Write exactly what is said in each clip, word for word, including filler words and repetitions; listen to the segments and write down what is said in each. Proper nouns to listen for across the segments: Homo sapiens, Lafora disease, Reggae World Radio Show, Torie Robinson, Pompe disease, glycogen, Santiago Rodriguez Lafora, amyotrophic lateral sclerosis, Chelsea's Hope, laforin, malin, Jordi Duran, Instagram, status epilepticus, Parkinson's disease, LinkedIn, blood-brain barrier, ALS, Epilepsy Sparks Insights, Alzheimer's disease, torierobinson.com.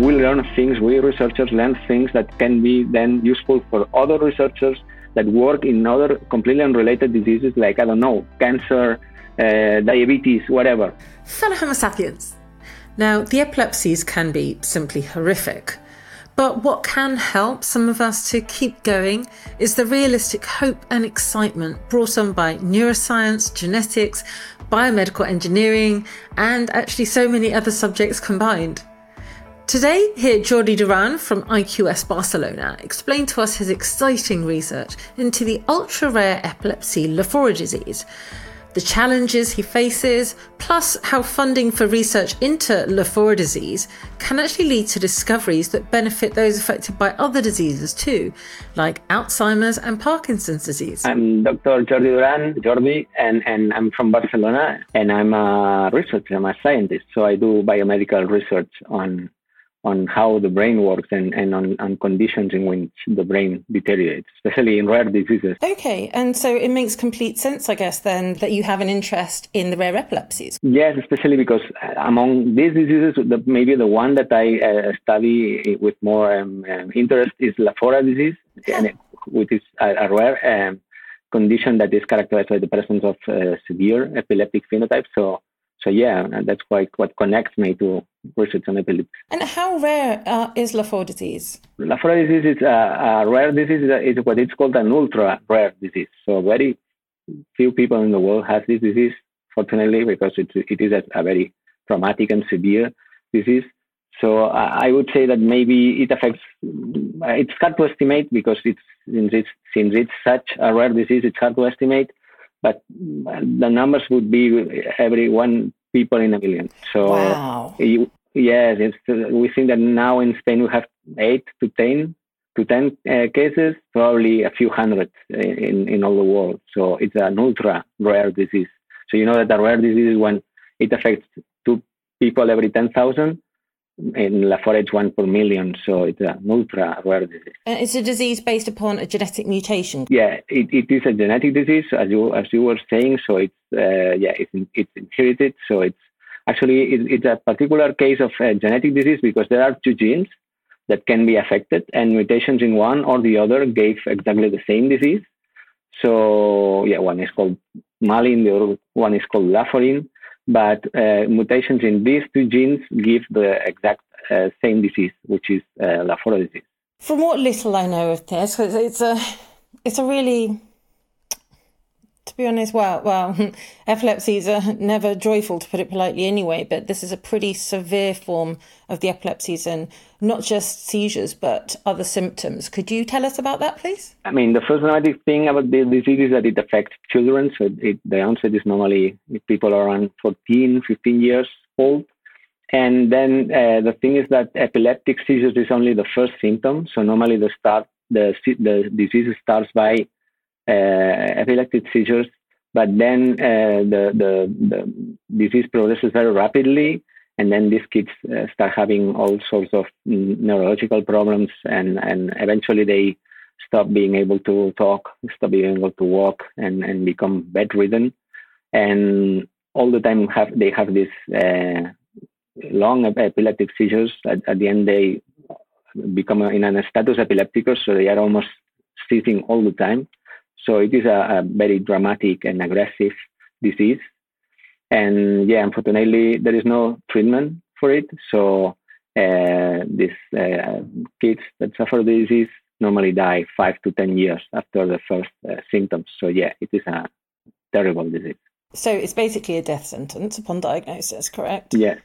We learn things, we researchers learn things that can be then useful for other researchers that work in other completely unrelated diseases like, I don't know, cancer, uh, diabetes, whatever. Fellow Homo sapiens. Now, the epilepsies can be simply horrific, but what can help some of us to keep going is the realistic hope and excitement brought on by neuroscience, genetics, biomedical engineering, and actually so many other subjects combined. Today, hear Jordi Duran from I Q S Barcelona explain to us his exciting research into the ultra-rare epilepsy Lafora disease, the challenges he faces, plus how funding for research into Lafora disease can actually lead to discoveries that benefit those affected by other diseases too, like Alzheimer's and Parkinson's disease. I'm Doctor Jordi Duran, Jordi, and, and I'm from Barcelona, and I'm a researcher, I'm a scientist, so I do biomedical research on on how the brain works and, and on, on conditions in which the brain deteriorates, especially in rare diseases. Okay, and so it makes complete sense, I guess, then, that you have an interest in the rare epilepsies. Yes, especially because among these diseases, the, maybe the one that I uh, study with more um, um, interest is Lafora disease, and, which is a, a rare um, condition that is characterized by the presence of uh, severe epileptic phenotypes. So So yeah, that's quite what connects me to research on epilepsy. And how rare uh, is Lafora disease? Lafora disease is a, a rare disease. It's what it's called an ultra rare disease. So very few people in the world have this disease, fortunately, because it it is a, a very traumatic and severe disease. So I, I would say that maybe it affects. It's hard to estimate because it's since it's since it's such a rare disease, it's hard to estimate. But the numbers would be every one people in a million. So, wow. you, yes, it's, we think that now in Spain we have eight to ten to ten uh, cases, probably a few hundred in, in all the world. So it's an ultra rare disease. So you know that a rare disease is when it affects two people every ten thousand. In Lafora, it's one per million, so it's an ultra-rare disease. Uh, it's a disease based upon a genetic mutation. Yeah, it, it is a genetic disease, as you as you were saying. So it's uh, yeah, it's it's inherited. So it's actually it, it's a particular case of a genetic disease because there are two genes that can be affected, and mutations in one or the other gave exactly the same disease. So yeah, one is called malin, the other one is called laforin. But uh, mutations in these two genes give the exact uh, same disease, which is uh, Lafora disease. From what little I know of this, it's a, it's a really, to be honest, well, well, epilepsies are never joyful, to put it politely anyway, but this is a pretty severe form of the epilepsies and not just seizures, but other symptoms. Could you tell us about that, please? I mean, the first dramatic thing about the disease is that it affects children. So it, the onset is normally people around fourteen, fifteen years old. And then uh, the thing is that epileptic seizures is only the first symptom. So normally the start, the, the disease starts by uh, epileptic seizures, but then uh, the, the, the disease progresses very rapidly. And then these kids uh, start having all sorts of neurological problems, and, and eventually they stop being able to talk, stop being able to walk, and, and become bedridden. And all the time have they have these uh, long epileptic seizures. At, at the end, they become in a status epilepticus, so they are almost seizing all the time. So it is a, a very dramatic and aggressive disease. And yeah, unfortunately, there is no treatment for it. So uh, these uh, kids that suffer the disease normally die five to ten years after the first uh, symptoms. So yeah, it is a terrible disease. So it's basically a death sentence upon diagnosis, correct? Yeah,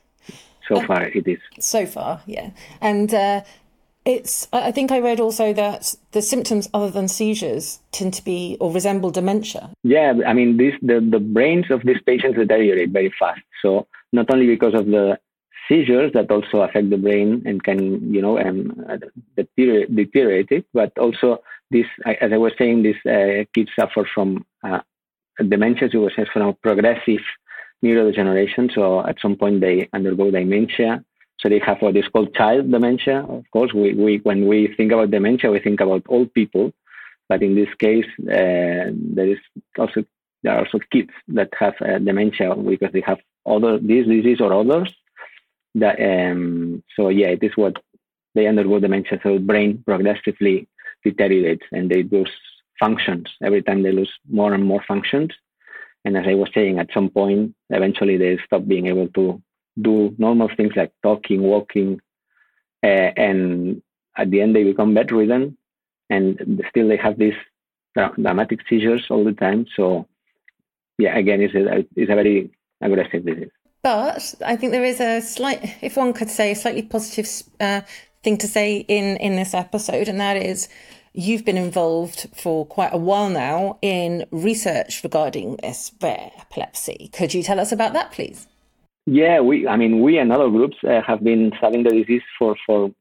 so um, far it is. So far, yeah. And uh, it's. I think I read also that the symptoms other than seizures tend to be or resemble dementia. Yeah, I mean, this, the, the brains of these patients deteriorate very fast. So not only because of the seizures that also affect the brain and can, you know, um, deteriorate, deteriorate it, but also this, as I was saying, these uh, kids suffer from uh, dementia, as you were saying, from progressive neurodegeneration. So at some point they undergo dementia. So they have what is called child dementia. Of course, we, we when we think about dementia, we think about old people, but in this case, uh, there is also there are also kids that have uh, dementia because they have other this disease or others. That, um, so yeah, it is what they undergo dementia. So brain progressively deteriorates and they lose functions. Every time they lose more and more functions. And as I was saying, at some point, eventually they stop being able to do normal things like talking, walking, uh, and at the end they become bedridden, and still they have these dramatic seizures all the time. So yeah, again, it's a, it's a very aggressive disease. But I think there is a slight, if one could say, a slightly positive uh, thing to say in, in this episode, and that is you've been involved for quite a while now in research regarding this rare epilepsy. Could you tell us about that, please? Yeah, we, I mean, we and other groups uh, have been studying the disease for, for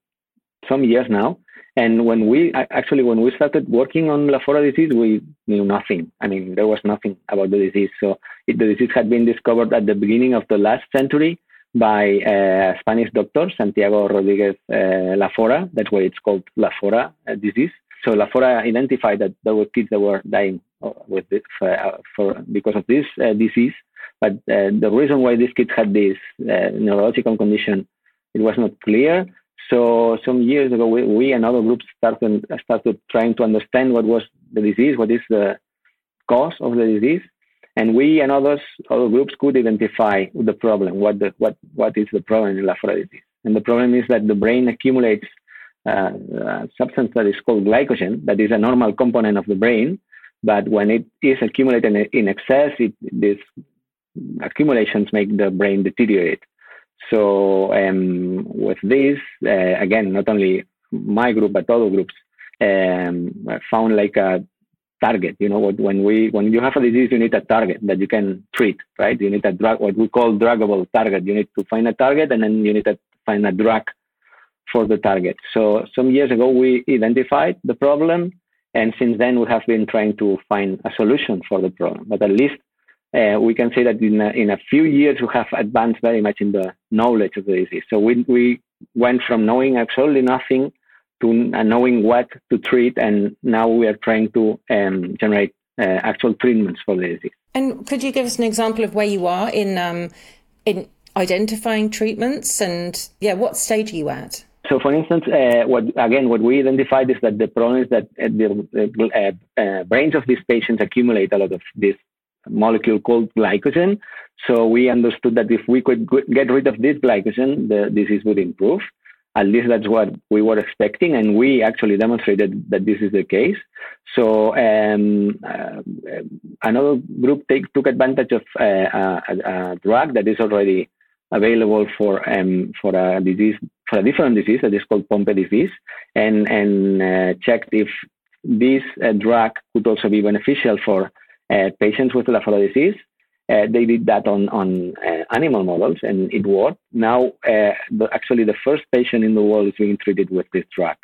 some years now. And when we, actually, when we started working on Lafora disease, we knew nothing. I mean, there was nothing about the disease. So it, the disease had been discovered at the beginning of the last century by a uh, Spanish doctor, Santiago Rodriguez uh, Lafora. That's why it's called Lafora disease. So Lafora identified that there were kids that were dying with this, uh, for, because of this uh, disease. But uh, the reason why these kids had this uh, neurological condition, it was not clear. So some years ago, we, we and other groups started started trying to understand what was the disease, what is the cause of the disease, and we and others other groups could identify the problem. What the what what is the problem in Lafora disease? And the problem is that the brain accumulates uh, a substance that is called glycogen, that is a normal component of the brain, but when it is accumulated in excess, it, these accumulations make the brain deteriorate. So um, with this, uh, again, not only my group, but other groups um, found like a target. You know, when we when you have a disease, you need a target that you can treat, right? You need a drug, what we call druggable target. You need to find a target, and then you need to find a drug for the target. So some years ago, we identified the problem, and since then, we have been trying to find a solution for the problem. But at least Uh, we can say that in a, in a few years, we have advanced very much in the knowledge of the disease. So we we went from knowing absolutely nothing to knowing what to treat. And now we are trying to um, generate uh, actual treatments for the disease. And could you give us an example of where you are in um, in identifying treatments? And yeah, what stage are you at? So, for instance, uh, what again, what we identified is that the problem is that the uh, uh, brains of these patients accumulate a lot of this molecule called glycogen. So we understood that if we could get rid of this glycogen, the disease would improve. At least that's what we were expecting, and we actually demonstrated that this is the case. So um, uh, another group take, took advantage of uh, a, a drug that is already available for um, for a disease, for a different disease that is called Pompe disease, and and uh, checked if this uh, drug could also be beneficial for Uh, patients with Lafora disease. Uh, they did that on, on uh, animal models, and it worked. Now, uh, the, actually, the first patient in the world is being treated with this drug.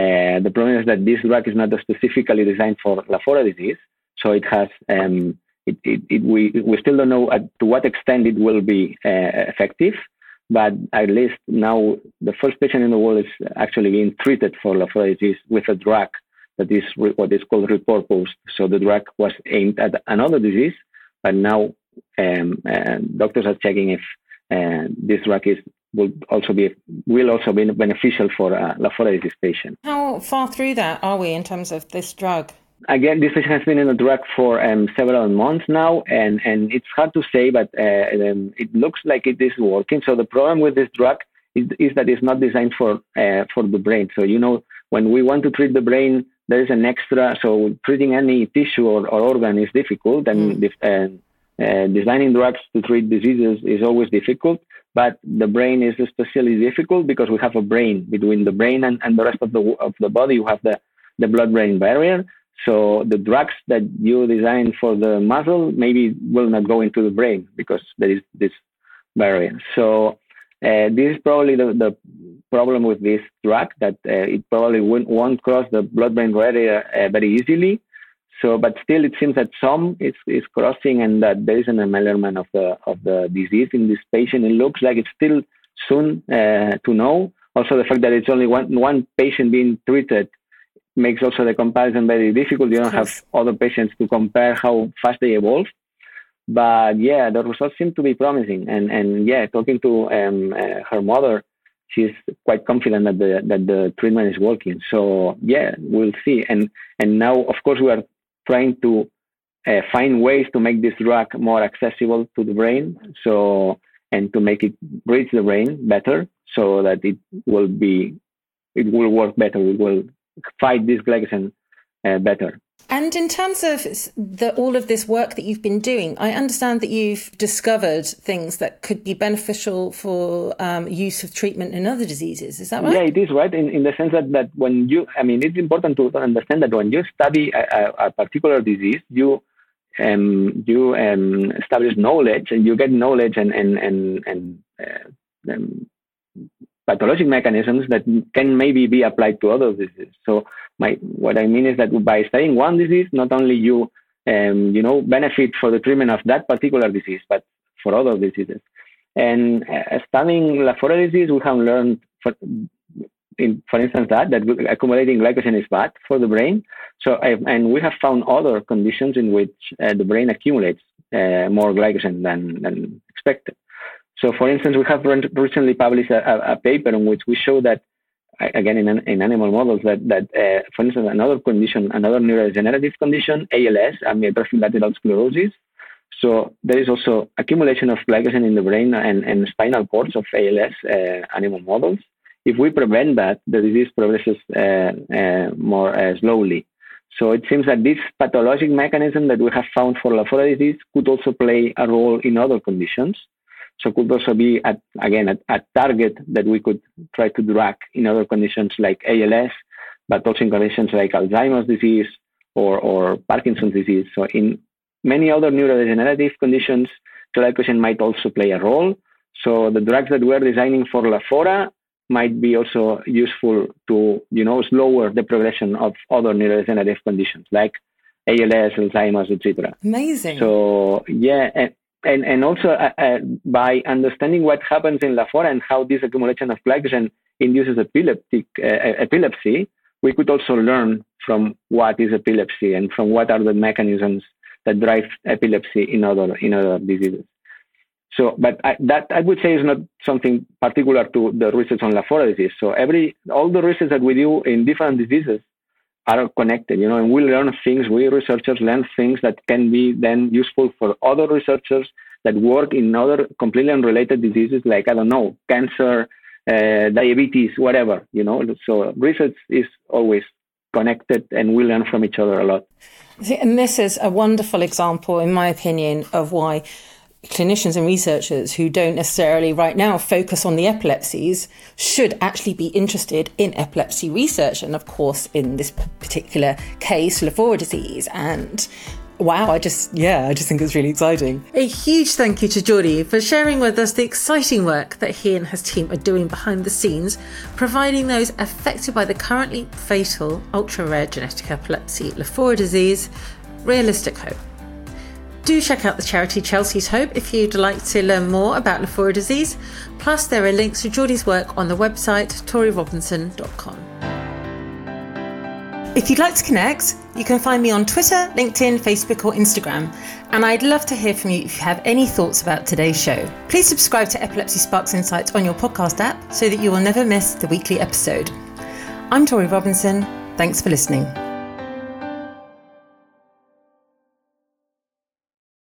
Uh, the problem is that this drug is not specifically designed for Lafora disease, so it has. Um, it, it, it, we we still don't know at, to what extent it will be uh, effective, but at least now the first patient in the world is actually being treated for Lafora disease with a drug that is what is called repurposed. So the drug was aimed at another disease, but now um, uh, doctors are checking if uh, this drug is will also be will also be beneficial for uh, Lafora disease patient. How far through that are we in terms of this drug? Again, this patient has been in the drug for um, several months now, and, and it's hard to say, but uh, um, it looks like it is working. So the problem with this drug is, is that it's not designed for uh, for the brain. So you know, when we want to treat the brain, there is an extra, so treating any tissue or, or organ is difficult, and mm. uh, uh, designing drugs to treat diseases is always difficult, but the brain is especially difficult because we have a brain. Between the brain and, and the rest of the of the body, you have the, the blood-brain barrier, so the drugs that you design for the muscle maybe will not go into the brain because there is this barrier. So Uh, this is probably the, the problem with this drug, that uh, it probably won't, won't cross the blood-brain barrier uh, very easily. So, but still, it seems that some is, is crossing, and that there is an amelioration of the of the disease in this patient. It looks like it's still soon uh, to know. Also, the fact that it's only one one patient being treated makes also the comparison very difficult. You don't have other patients to compare how fast they evolve. But yeah, the results seem to be promising. And, and yeah, talking to um, uh, her mother, she's quite confident that the that the treatment is working. So yeah, we'll see. And and now, of course, we are trying to uh, find ways to make this drug more accessible to the brain. So, and to make it reach the brain better, so that it will be, it will work better. It will fight this glycogen uh, better. And in terms of the, all of this work that you've been doing, I understand that you've discovered things that could be beneficial for um, use of treatment in other diseases. Is that right? Yeah, it is right in, in the sense that, that when you, I mean, it's important to understand that when you study a, a, a particular disease, you um, you um, establish knowledge, and you get knowledge and and and, and uh, um, pathologic mechanisms that can maybe be applied to other diseases. So my, what I mean is that by studying one disease, not only you, um, you know, benefit for the treatment of that particular disease, but for other diseases. And uh, studying Lafora disease, we have learned, for, in, for instance, that, that accumulating glycogen is bad for the brain. So, I've, and we have found other conditions in which uh, the brain accumulates uh, more glycogen than, than expected. So, for instance, we have recently published a, a paper in which we show that, again, in, in animal models, that, that uh, for instance, another condition, another neurodegenerative condition, A L S, amyotrophic lateral sclerosis. So there is also accumulation of glycogen in the brain and, and spinal cords of A L S uh, animal models. If we prevent that, the disease progresses uh, uh, more uh, slowly. So it seems that this pathologic mechanism that we have found for Lafora disease could also play a role in other conditions. So could also be, at, again, a, a target that we could try to drug in other conditions like A L S, but also in conditions like Alzheimer's disease or, or Parkinson's disease. So in many other neurodegenerative conditions, glycogen might also play a role. So the drugs that we're designing for Lafora might be also useful to, you know, slower the progression of other neurodegenerative conditions like A L S, Alzheimer's, et cetera. Amazing. So, yeah. And, And and also uh, uh, by understanding what happens in Lafora and how this accumulation of glycogen induces epileptic uh, epilepsy, we could also learn from what is epilepsy and from what are the mechanisms that drive epilepsy in other in other diseases. So, but I, that I would say is not something particular to the research on Lafora disease. So every all the research that we do in different diseases are connected, you know, and we learn things, we researchers learn things that can be then useful for other researchers that work in other completely unrelated diseases like, I don't know, cancer, uh, diabetes, whatever, you know. So research is always connected and we learn from each other a lot. And this is a wonderful example, in my opinion, of why clinicians and researchers who don't necessarily right now focus on the epilepsies should actually be interested in epilepsy research. And of course, in this particular case, Lafora disease. And wow, I just, yeah, I just think it's really exciting. A huge thank you to Jordi for sharing with us the exciting work that he and his team are doing behind the scenes, providing those affected by the currently fatal ultra-rare genetic epilepsy, Lafora disease, realistic hope. Do check out the charity Chelsea's Hope if you'd like to learn more about Lafora disease. Plus, there are links to Jordi's work on the website torie robinson dot com. If you'd like to connect, you can find me on Twitter, LinkedIn, Facebook or Instagram. And I'd love to hear from you if you have any thoughts about today's show. Please subscribe to Epilepsy Sparks Insights on your podcast app so that you will never miss the weekly episode. I'm Torie Robinson. Thanks for listening.